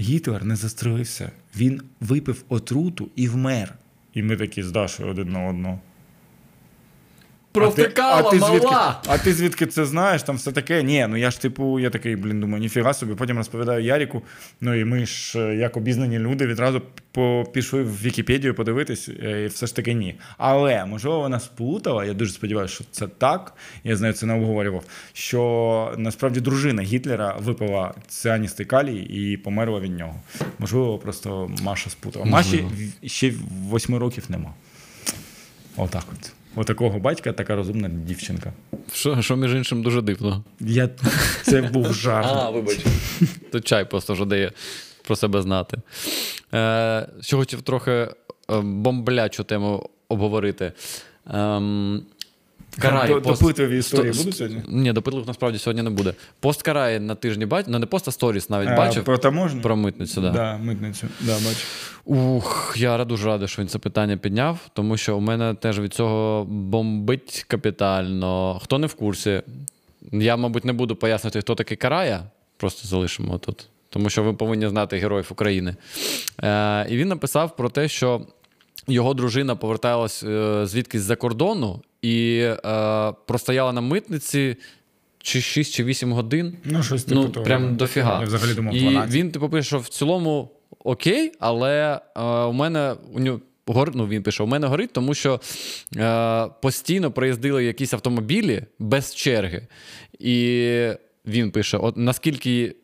Гітлер не застрелився. Він випив отруту і вмер. І ми такі з Дашою один на одного. Провтикала, а ти, а ти мала! Звідки, а ти звідки це знаєш? Там все таке. Ні, ну я ж типу, я такий, блін, думаю, ніфіга собі. Потім розповідаю Яріку. Ну і ми ж, як обізнані люди, відразу пішли в Вікіпедію подивитись. І все ж таки ні. Але, можливо, вона сплутала, я дуже сподіваюся, що це так. Я знаю, це не обговорював. Що, насправді, дружина Гітлера випила ціаністий калій і померла від нього. Можливо, просто Маша сплутала. Маші ще восьми років нема. Отак от. Отакого батька, така розумна дівчинка. Що, що між іншим, дуже дивно. Я... Це був жарт. А, вибач. Тут чай просто вже дає про себе знати. Е, що хотів трохи бомблячу тему обговорити. Е, Карай, пост... Допитливі історії Сто... будуть сьогодні? Ні, допитливих насправді сьогодні не буде. Пост Карай на тижні бачив, ну не пост, а сторіс навіть а, бачив. Про таможню? Про митницю, так. Да. Да, митницю, да, бачив. Ух, я дуже радий, що він це питання підняв, тому що у мене теж від цього бомбить капітально. Хто не в курсі, я, мабуть, не буду пояснити, хто такий Карая, просто залишимо тут, тому що ви повинні знати героїв України. Е, і він написав про те, що його дружина поверталась е, звідкись з-за кордону і е, простояла на митниці чи шість, чи вісім годин. Ну, щось типу, ну, того. Прям дофіга. Я взагалі думав, дванадцять. І він типу пише, що в цілому окей, але е, у мене у нього гор... ну, він пише, у мене горить, тому що е, постійно приїздили якісь автомобілі без черги. І він пише, от наскільки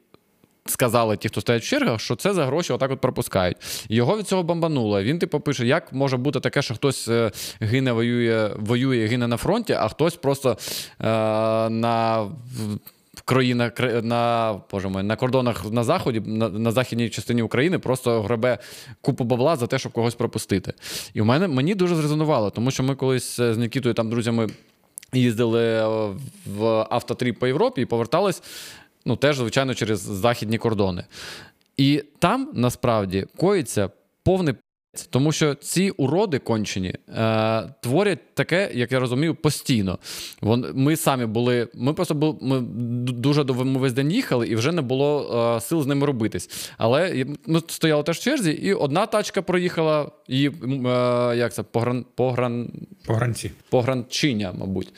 сказали ті, хто стоять в чергах, що це за гроші отак от пропускають. Його від цього бомбануло. Він типу пише, як може бути таке, що хтось гине, воює, воює, гине на фронті, а хтось просто е, на країна, на, боже мій, на кордонах на заході, на, на західній частині України просто гребе купу бабла за те, щоб когось пропустити. І в мене, мені дуже зрезонувало, тому що ми колись з Нікітою там друзями їздили в автотріп по Європі і повертались. Ну, теж, звичайно, через західні кордони. І там, насправді, коїться повний п***ць. Тому що ці уроди кончені е- творять таке, як я розумію, постійно. Вон, ми самі були... Ми просто були... Ми дуже до ми весь день їхали, і вже не було е- сил з ними робитись. Але ми стояли теж в черзі, і одна тачка проїхала, і, е- як це, погран... погран... Погранці. Погранчиня, мабуть.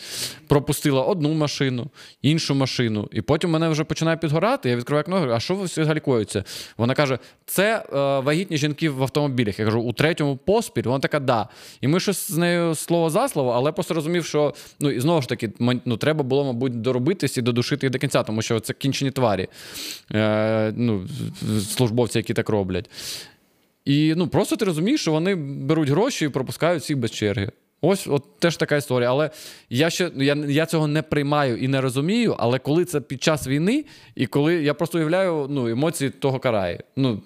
Пропустила одну машину, іншу машину. І потім мене вже починає підгорати, я відкриваю окно, говорю, а що ви всі галькуються? Вона каже, це е, вагітні жінки в автомобілях. Я кажу, у третьому поспіль? Вона така, да. І ми щось з нею слово за слово, але просто розумів, що, ну, і знову ж таки, ну, треба було, мабуть, доробитись і додушити їх до кінця, тому що це кінчені тварі. Е, ну, службовці, які так роблять. І, ну, просто ти розумієш, що вони беруть гроші і пропускають всіх без черги. Ось от теж така історія, але я ще я, я цього не приймаю і не розумію, але коли це під час війни, і коли я просто уявляю, ну, емоції того Караї. Ну,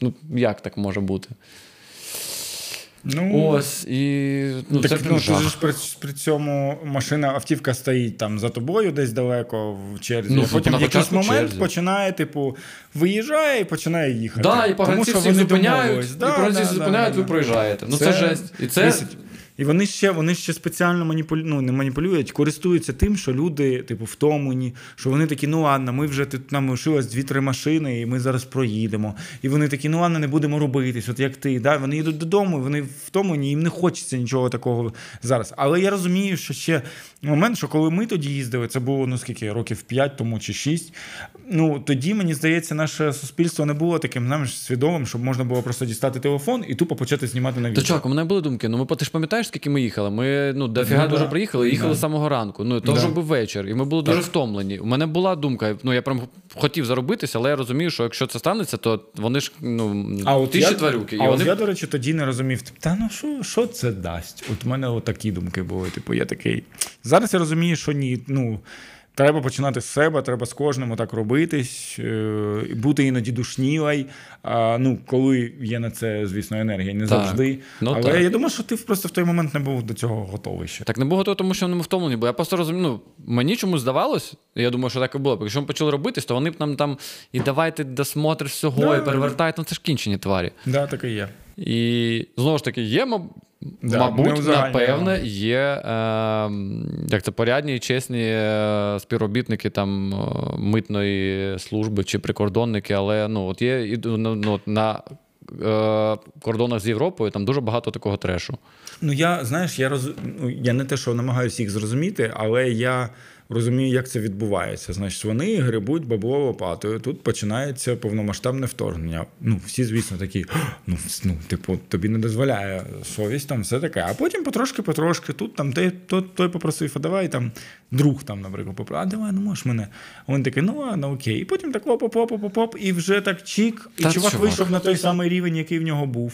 ну як так може бути? Ну, ось, і... Ну, так, це ну, ти ж при, при цьому машина, автівка стоїть там за тобою десь далеко в черзі, ну, а потім в якийсь момент черзі. Починає, типу, виїжджає і починає їхати. Да, і погранці всі зупиняють, да, і погранці да, да, зупиняють, да, ви да, проїжджаєте. Ну, це, це жесть. І це... десять. І вони ще, вони ще спеціально маніпулю... ну, не маніпулюють, користуються тим, що люди типу втомлені, що вони такі, ну ладно, ми вже тут нам лишилось дві-три машини, і ми зараз проїдемо. І вони такі, ну ладно, не будемо робитись, от як ти. Да? Вони йдуть додому, вони втомлені, їм не хочеться нічого такого зараз. Але я розумію, що ще момент, що коли ми тоді їздили, це було, ну скільки, років п'ять тому чи шість, ну тоді, мені здається, наше суспільство не було таким, знаєш, свідомим, щоб можна було просто дістати телефон і тупо почати знімати на відео. Та чувак, у мене були думки, ну ми, ти ж пам'ятаєш, скільки ми їхали. Ми, ну, дофіга ну, дуже да. приїхали, їхали з да. самого ранку. Ну, то вже да. був вечір. І ми були так. дуже втомлені. У мене була думка, ну, я прям хотів заробитися, але я розумію, що якщо це станеться, то вони ж, ну, а ти ще тварюки. А і от вони... я, до речі, тоді не розумів, та ну, що, що це дасть? От у мене отакі думки були, типу, я такий. Зараз я розумію, що ні, ну, Треба починати з себе, треба з кожним так робитись, бути іноді душнілай. Ну, коли є на це, звісно, енергія, не так. завжди. Ну, Але так. я думаю, що ти просто в той момент не був до цього готовий ще. Так не був готовий, тому що вони втомлені були. Я просто розумію, ну, мені чомусь здавалось, я думаю, що так і було. Якщо ми почали робитись, то вони б нам там і давайте досмотр всього, да, і перевертають. Да. Ну, це ж кінчені тварі. Так, да, так і є. І, знову ж таки, є, мабуть, да, мабуть напевне, є е, як це, порядні і чесні е, співробітники там, е, митної служби чи прикордонники, але ну, от є і, ну, на е, кордонах з Європою там дуже багато такого трешу. Ну, я, знаєш, я, роз... я не те, що намагаюся їх зрозуміти, але я розумію, як це відбувається. Значить, вони грибуть бабло лопатою. Тут починається повномасштабне вторгнення. Ну, всі, звісно, такі, ну, ну типу, тобі не дозволяє совість, там все таке. А потім потрошки-потрошки, тут там той, той, той попросив, а давай там друг там, наприклад, попросив, а давай, ну можеш мене. А він такий, ну ладно, окей. І потім так лоп-оп-оп-оп-оп, і вже так чік, і Та чувак чувак вийшов на той самий рівень, який в нього був.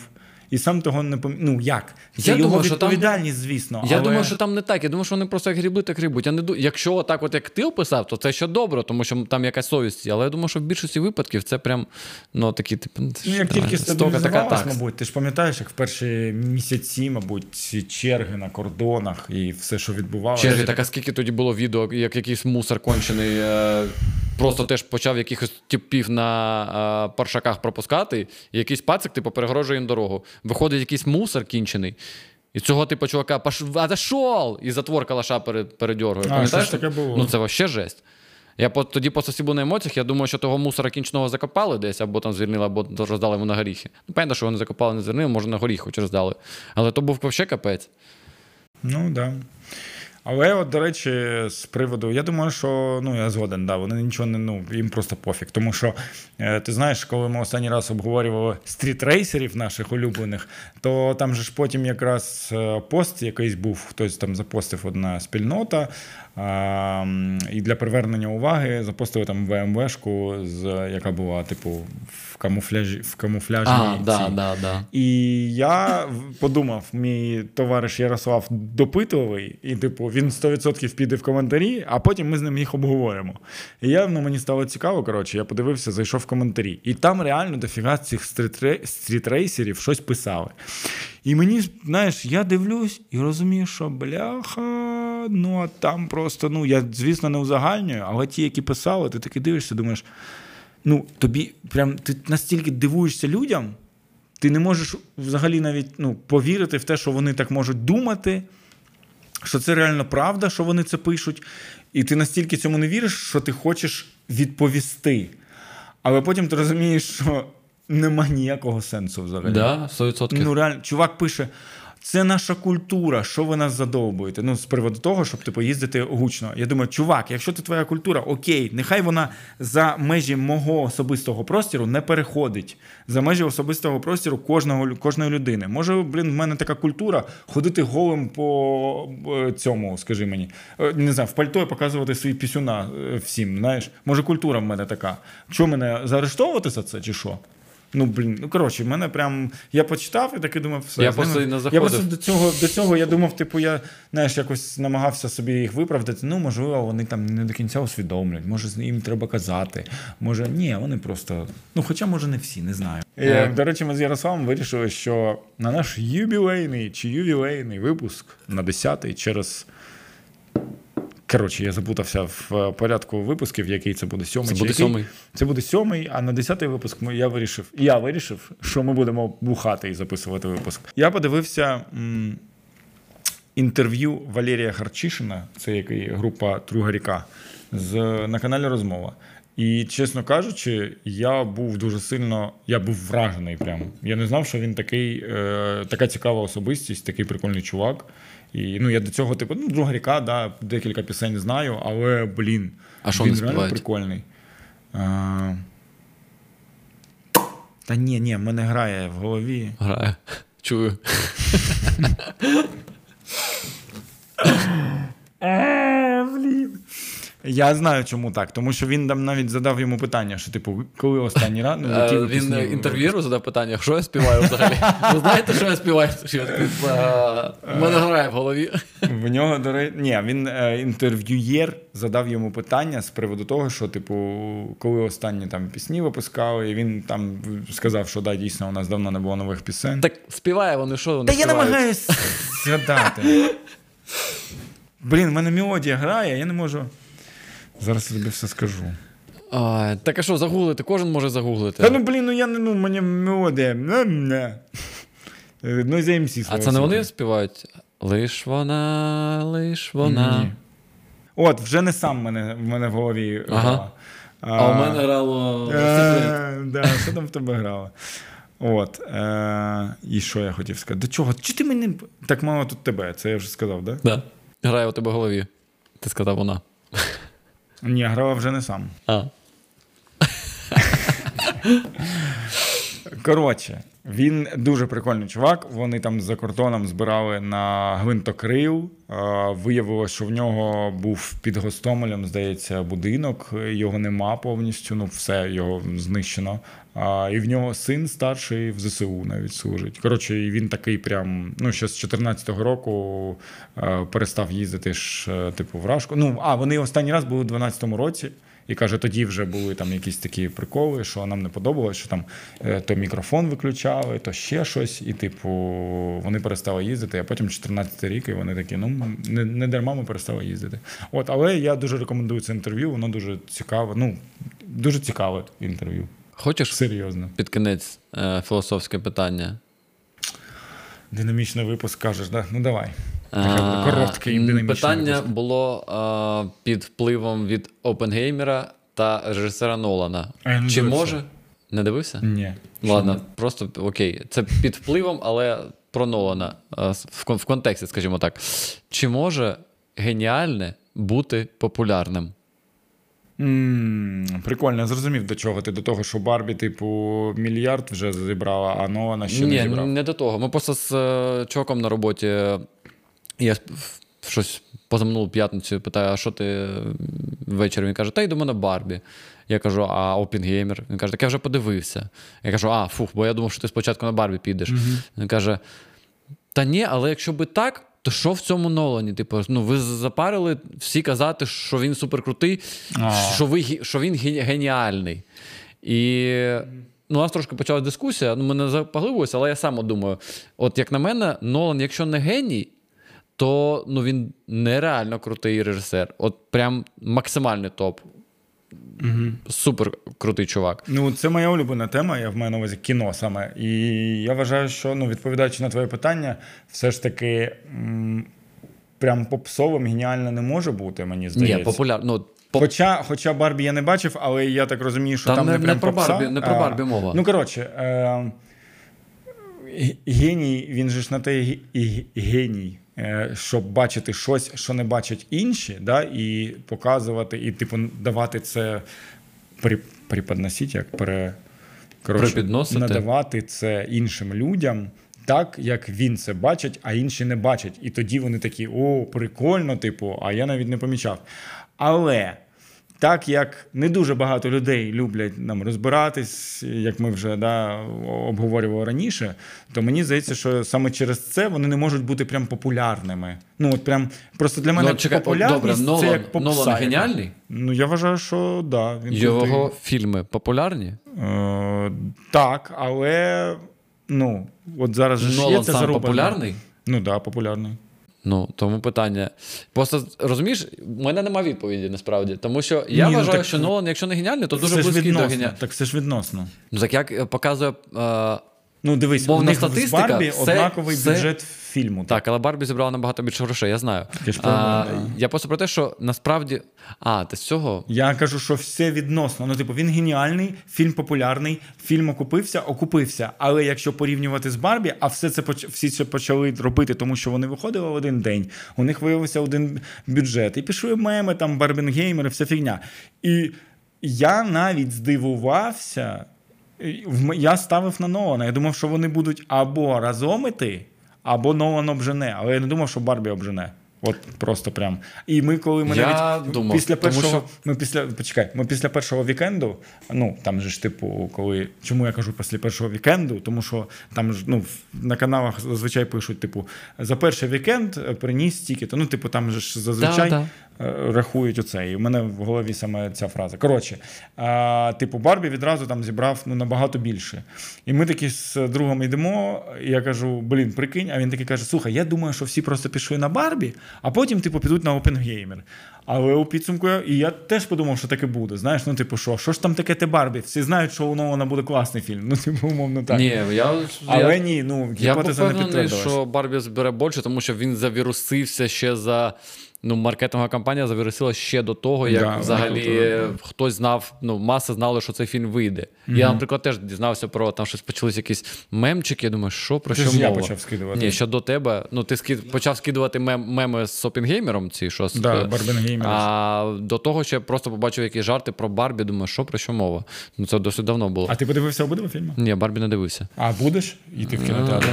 І сам того не поміну. Ну, як? Це я його думав, відповідальність, там... звісно. Я але... думаю, що там не так. Я думаю, що вони просто як грібли, так грібуть. Я не ду... Якщо так от, як ти описав, то це ще добре, тому що там якась совість. Але я думаю, що в більшості випадків це прям, ну, такі, типу... Ну, як тільки стабілізувалось, мабуть. Ти ж пам'ятаєш, як в перші місяці, мабуть, ці черги на кордонах і все, що відбувалося. Черги, так а скільки тоді було відео, як якийсь мусор кончений... Просто теж почав якихось тіпів на е, паршаках пропускати, і якийсь пацик, типу, перегрожує їм дорогу. Виходить якийсь мусор кінчений, і цього, типу, чувака, «Отошов!» і затвор калаша передьоргує. Пам'ятаєш? Таке було. Ну, це вообще жесть. Я по, тоді по сусібу на емоціях, я думаю, що того мусора кінченого закопали десь, або там звільнили, або роздали йому на горіхи. Ну, пам'ятаю, що його не закопали, не звільнили, може на горіх хоч роздали. Але то був вообще капець. Ну, так. Да. Але, от, до речі, з приводу, я думаю, що, ну, я згоден, да, вони нічого не, ну, їм просто пофіг. Тому що, ти знаєш, коли ми останній раз обговорювали стрітрейсерів наших улюблених, то там же ж потім якраз пост якийсь був, хтось там запостив одна спільнота, а, і для привернення уваги запостили там ВМВшку, з, яка була, типу, в камуфляжі, в камуфляжі. А, да, да, да. І я подумав, мій товариш Ярослав допитливий, і, типу, він сто відсотків піде в коментарі, а потім ми з ним їх обговоримо. І явно мені стало цікаво, коротше, я подивився, зайшов в коментарі. І там реально дофіга цих стрітрейсерів щось писали. І мені, знаєш, я дивлюсь і розумію, що бляха, ну а там просто, ну я, звісно, не узагальнюю, але ті, які писали, ти таки дивишся, думаєш, ну тобі прям, ти настільки дивуєшся людям, ти не можеш взагалі навіть, ну, повірити в те, що вони так можуть думати, що це реально правда, що вони це пишуть, і ти настільки цьому не віриш, що ти хочеш відповісти. Але потім ти розумієш, що нема ніякого сенсу взагалі. Да, сто відсотків. Ну, реально, чувак пише, це наша культура, що ви нас задовбуєте? Ну, з приводу того, щоб, типу, їздити гучно. Я думаю, чувак, якщо це твоя культура, окей, нехай вона за межі мого особистого простору не переходить. За межі особистого простору кожного, кожної людини. Може, блін, в мене така культура ходити голим по цьому, скажи мені. Не знаю, в пальто і показувати свої пісюна всім, знаєш. Може, культура в мене така. Чого мене, заарештовувати за це чи що? Ну, блін, ну, коротше, в мене прям... Я почитав і таки думав, все. Я просто не заходив. Я просто до цього, до цього, я думав, типу, я, знаєш, якось намагався собі їх виправдати. Ну, можливо, вони там не до кінця усвідомлюють. Може, їм треба казати. Може, ні, вони просто... Ну, хоча, може, не всі, не знаю. І, до речі, ми з Ярославом вирішили, що на наш юбілейний чи ювілейний випуск на десятий через... Коротше, я запутався в порядку випусків, який це буде сьомий. Це буде сьомий. Це буде сьомий, а на десятий випуск я вирішив, я вирішив, що ми будемо бухати і записувати випуск. Я подивився м, інтерв'ю Валерія Харчишина, це який група Тругаріка, з, на каналі «Розмова». І, чесно кажучи, я був дуже сильно, я був вражений прямо. Я не знав, що він такий, е, така цікава особистість, такий прикольний чувак. І, ну, я до цього, типу, ну, друга ріка, да, декілька пісень знаю, але, блін, а він реально співають? Прикольний. А... Та ні, ні, в мене грає в голові. Грає. Чую. Блін. Я знаю, чому так. Тому що він там навіть задав йому питання, що, типу, коли останній раз... Ну, він пісні... інтерв'єру задав питання, що я співаю взагалі. Ви знаєте, що я співаю? У мене грає в голові. В нього, до речі... Ні, він інтерв'юєр задав йому питання з приводу того, що, типу, коли останні там пісні випускали, і він там сказав, що, да, дійсно, у нас давно не було нових пісень. Так співає вони, що вони співають? Та я намагаюсь згадати. Блін, в мене мелодія грає, я не можу... Зараз я тобі все скажу. А, так а що, загуглити? Кожен може загуглити. Та ну, блін, ну я не, ну, мені мелодія. Noize Ем Сі. А це не вони співають? Лиш вона, лиш вона. Ні. От, вже не сам мене, в мене в голові ага. грала. А, а у мене грало... Да, що там в тебе грало? От. Е, і що я хотів сказати? До чого? Чи ти мені... Так мало тут тебе, це я вже сказав, так? Да? Так. Да. Грає у тебе в голові. Ти сказав вона. Ні, грала вже не сам. А. Коротше, він дуже прикольний чувак. Вони там за кордоном збирали на гвинтокрил. Виявилось, що в нього був під Гостомелем, здається, будинок. Його нема повністю, ну все, його знищено. І в нього син старший в Зе Се У навіть служить. Коротше, він такий прям, ну, ще з чотирнадцятого року перестав їздити ж, типу, в Рашку. Ну, а, вони останній раз були в дванадцятому році. І каже, тоді вже були там якісь такі приколи, що нам не подобалось, що там то мікрофон виключали, то ще щось. І, типу, вони перестали їздити, а потім чотирнадцятий рік, і вони такі, ну, не, не дарма ми перестали їздити. От, але я дуже рекомендую це інтерв'ю, воно дуже цікаве, ну, дуже цікаве інтерв'ю. Хочеш серйозно під кінець е, філософське питання? Динамічний випуск, кажеш, да? Ну, давай. А, короткий динамічний питання випуск. Було а, під впливом від Опенгеймера та режисера Нолана. Чи може? Не дивився? Ні. Ладно, просто окей. Це під впливом, але про Нолана. В, в контексті, скажімо так. Чи може геніальне бути популярним? Mm, прикольно, я зрозумів, до чого ти. До того, що Барбі, типу, мільярд вже зібрала, а Нолана ще Ні, не зібрав. Ні, не до того. Ми просто з е, чуваком на роботі, я щось позаминулу п'ятницю, питаю, а що ти ввечері? Він каже, та йдемо на Барбі. Я кажу, а Опенгеймер? Він каже, так я вже подивився. Я кажу, а, фух, бо я думав, що ти спочатку на Барбі підеш. Mm-hmm. Він каже, та ні, але якщо би так, то що в цьому Нолані? Типу, ну, ви запарили всі казати, що він суперкрутий, що, ви, що він геніальний. І ну, у нас трошки почалася дискусія, ну, ми не запаглибувалися, але я сам думаю, от як на мене, Нолан, якщо не геній, то ну, він нереально крутий режисер. От прям максимальний топ. Угу. Супер крутий чувак. Ну, це моя улюблена тема, я в мене на увазі кіно саме. І я вважаю, що, ну, відповідаючи на твоє питання, все ж таки м- прям попсовим геніально не може бути, мені здається. Ні, популярно. Ну, поп... Хоча, хоча Барбі я не бачив, але я так розумію, що там, там не, не прям не про попса. Барбі, не про Барбі а, мова. Ну, коротше, е- геній, він же ж на те і, і, і геній. Щоб бачити щось, що не бачать інші, да, і показувати, і типу давати це при, приподносити, як пере, коротше, надавати це іншим людям, так, як він це бачить, а інші не бачать. І тоді вони такі, о, прикольно, типу, а я навіть не помічав. Але так як не дуже багато людей люблять нам розбиратись, як ми вже да, обговорювали раніше, то мені здається, що саме через це вони не можуть бути прям популярними. Ну, от прям, просто для мене ну, чекай, популярність добре, це Нолан, як попса. Нолан геніальний? Ну, я вважаю, що да, він його крутий. Фільми популярні? Е, так, але ну, от зараз же Нолан є це зароблено. Нолан сам популярний? Ну, так, да, популярний. Ну, тому питання. Просто, розумієш, в мене нема відповіді, насправді. Тому що я Ні, вважаю, ну, що Нолан, якщо не геніальний, то дуже близький відносно, до геніального. Так це ж відносно. Ну, так як показує е... ну, дивись, мовна статистика. В Барбі все, однаковий все... бюджет фільму. Так, так, але Барбі зібрала набагато більше грошей, я знаю. Я, а, я просто про те, що насправді... А, ти з цього... Я кажу, що все відносно. Ну, типу, він геніальний, фільм популярний, фільм окупився, окупився. Але якщо порівнювати з Барбі, а все це, всі це почали робити, тому що вони виходили в один день, у них виявився один бюджет, і пішли меми, там, Барбінгеймери, вся фігня. І я навіть здивувався... Я ставив на Нолана. Я думав, що вони будуть або разом іти, або Нолан обжене. Але я не думав, що Барбі обжене. От просто прям. І ми, коли ми я навіть думав, після першого, що... ми після, почекай, ми після першого вікенду, ну, там же ж типу, коли, чому я кажу після першого вікенду, тому що там ж, ну, на каналах зазвичай пишуть, типу, за перший вікенд приніс стільки-то, ну, типу, там же ж зазвичай да, да. рахують оце. І в мене в голові саме ця фраза. Коротше, а, типу, Барбі відразу там зібрав, ну, набагато більше. І ми такі з другом йдемо, і я кажу, блін, прикинь, а він такий каже, слухай, я думаю, що всі просто пішли на Барбі, а потім, типу, підуть на Опенгеймер. Але у підсумку, і я теж подумав, що таке буде. Знаєш, ну, типу, що? Що ж там таке те Барбі? Всі знають, що у Нолана буде класний фільм. Ну, типу, умовно так. Ні, я... Але я, ні, ну, гіпотеза не підтвердилась. Я що Барбі збере більше, тому що він завірусився ще за... Ну, маркетингова кампанія завірусила ще до того, як да, взагалі хтось знав, ну, маса знала, що цей фільм вийде. Mm-hmm. Я, наприклад, теж дізнався про, там щось почалися якісь мемчики, я думаю, що, про ти що мова? Я почав скидувати. Ні, що до тебе, ну, ти скид... почав скидувати мем... меми з Опенгеймером ці, що... Да, Барбенгеймер. А до того ще просто побачив якісь жарти про Барбі, думаю, що, про що мова? Ну, це досить давно було. А ти подивився обидва фільми? Ні, Барбі не дивився. А будеш? І ти в кінотеатрі?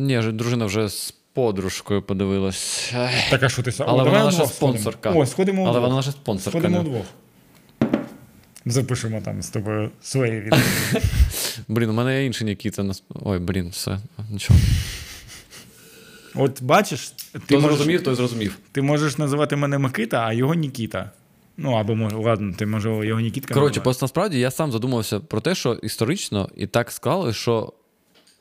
Ні, дружина вже подружкою подивилась. Так, а що ти сам? Але вона наша спонсорка. О, сходимо удвох. Але вона наша спонсорка. Сходимо удвох. Запишемо там з тобою своє відео. Блін, у мене інший Нікіта. Ой, блін, все. Нічого. От бачиш, ти зрозумів, той зрозумів. Ти можеш називати мене Микита, а його Нікіта. Ну, або, ладно, ти, може, його Нікітка. Коротше, просто насправді я сам задумався про те, що історично і так склалося, що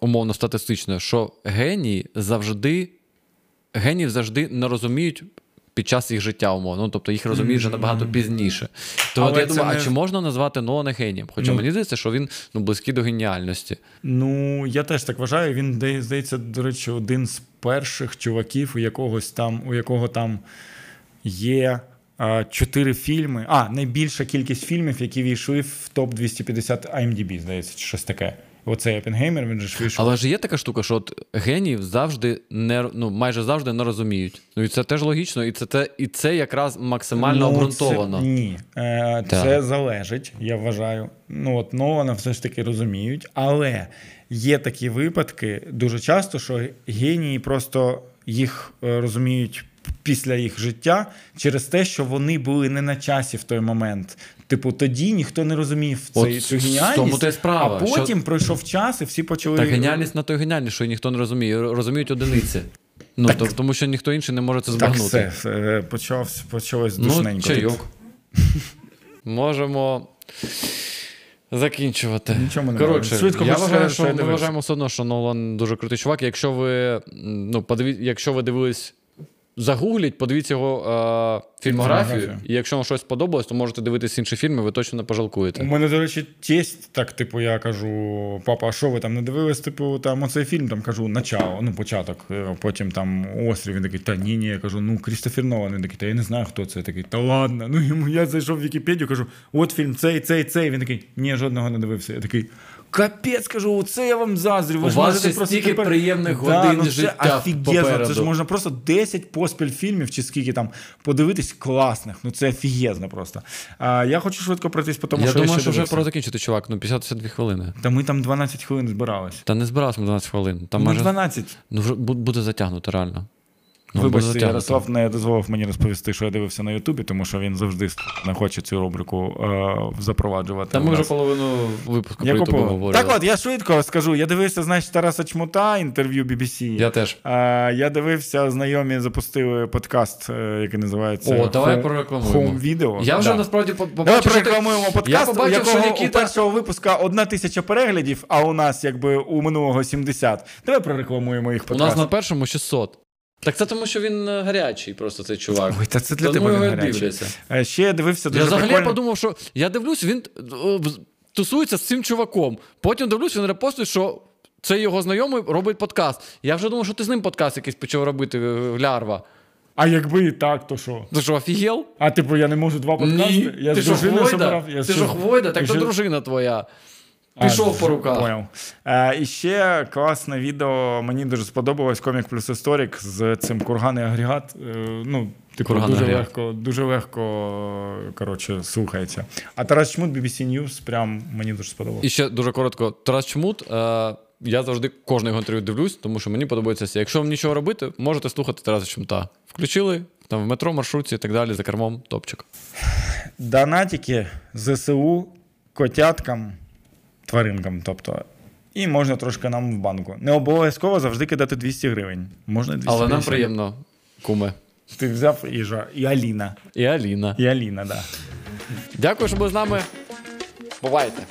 умовно статистично, що генії завжди, генії завжди не розуміють під час їх життя умовно. Ну, тобто їх розуміють вже набагато пізніше. То от я думаю, не... а чи можна назвати Нолана генієм? Хоча ну, мені здається, що він ну, близький до геніальності. Ну, я теж так вважаю. Він, здається, до речі, один з перших чуваків, у якогось там, у якого там є... чотири фільми. А, найбільша кількість фільмів, які війшли в топ двісті п'ятдесят ай ем ді бі, здається, чи щось таке. Оцей Опенгеймер, він же вийшов. Але ж є така штука, що от геніїв завжди не, ну, майже завжди не розуміють. Ну, і це теж логічно, і це, те, і це якраз максимально ну, обґрунтовано. Це, ні, е, це залежить, я вважаю. Ну, от Нолана все ж таки розуміють, але є такі випадки дуже часто, що генії просто їх розуміють після їх життя через те, що вони були не на часі в той момент. Типу, тоді ніхто не розумів цей, цю геніальність, справа, а потім що... пройшов час і всі почали... Та геніальність на той геніальність, що ніхто не розуміє. Розуміють одиниці. Ну, так... то, тому що ніхто інший не може це збагнути. Так все, почався, почалось душненько. Ну, чайок. Можемо... закінчувати. Нічому не коротше, швидко я вважаю, що ми вважаємо все одно, що Нолан дуже крутий чувак. Якщо ви, ну, подиві... Якщо ви дивились... загугліть, подивіться його е, фільмографію, і якщо вам щось сподобалось, то можете дивитись інші фільми, ви точно не пожалкуєте. У мене, до речі, тесть, так, типу, я кажу, папа, а що ви там не дивились, типу, там, оцей фільм, там, кажу, начало, ну, початок, потім там острів, він такий, та ні, ні, я кажу, ну, Крістофер Нолан, він такий, та я не знаю, хто це, я такий, та ладно, ну, йому я зайшов в Вікіпедію, кажу, от фільм цей, цей, цей, він такий, ні, жодного не дивився, я такий, капець, кажу, оце я вам заздрю. У вас ще стільки тепер... приємних годин да, ну, життя офігезно. Попереду. Це ж можна просто десять поспіль фільмів, чи скільки там, подивитись класних. Ну це офігезно просто. А, я хочу швидко пройтись, тому я що думаю, я думаю, що дивився. Вже про закінчити, чувак, ну п'ятдесят-дві хвилини. Та ми там дванадцять хвилин збирались. Та не збирались ми дванадцять хвилин. Там ну, майже... дванадцять. Ну вже буде затягнуто, реально. Ну, вибачте, Ярослав не дозволив мені розповісти, що я дивився на Ютубі, тому що він завжди не хоче цю рубрику е- запроваджувати. Та ми вже половину випуску про Ютубу говорили. Так от, я швидко скажу. Я дивився, значить, Тараса Чмута, інтерв'ю бі бі сі. Я теж. Е- я дивився, знайомі запустили подкаст, е- який називається О, давай прорекламуємо. Home Video. Я вже да. насправді побачив. Давай прорекламуємо ти... подкаст, я побачив, якого Нікіта... у першого випуска одна тисяча переглядів, а у нас, якби, у минулого сімдесят. Давай прорекламуємо їх подкаст. У нас на першому шістсот. Так це тому, що він гарячий просто, цей чувак. Ой, та це для тому тебе він гарячий. Дивляться. Ще я дивився дуже я взагалі прикольно. Подумав, що я дивлюсь, він тусується з цим чуваком. Потім дивлюсь, він репостує, що це його знайомий робить подкаст. Я вже думав, що ти з ним подкаст якийсь почав робити, лярва. А якби і так, то що? Ти що, офігел? А типу, я не можу два подкасти? Ні. Я ти що, Хвойда? Я ти що, Хвойда? Так то дружина твоя. Пішов а, по руках. Е, і ще класне відео, мені дуже сподобалось, комік плюс історик з цим курган і агрегат. Е, ну, типу, дуже легко, дуже легко, коротше, слухається. А Тарас Чмут, бі бі сі News, прям мені дуже сподобалось. І ще дуже коротко. Тарас Чмут, е, я завжди кожне його інтерв'ю дивлюсь, тому що мені подобається все. Якщо вам нічого робити, можете слухати Тараса Чмута. Включили, там в метро, маршрутці і так далі, за кермом, топчик. Донатики ЗСУ котяткам, тваринкам, тобто. І можна трошки нам в банку. Не обов'язково завжди кидати двісті гривень. Можна двісті. Але нам приємно, куме. Ти взяв і жа. І Аліна. І Аліна. І Аліна, да. Дякую, що були з нами. Бувайте.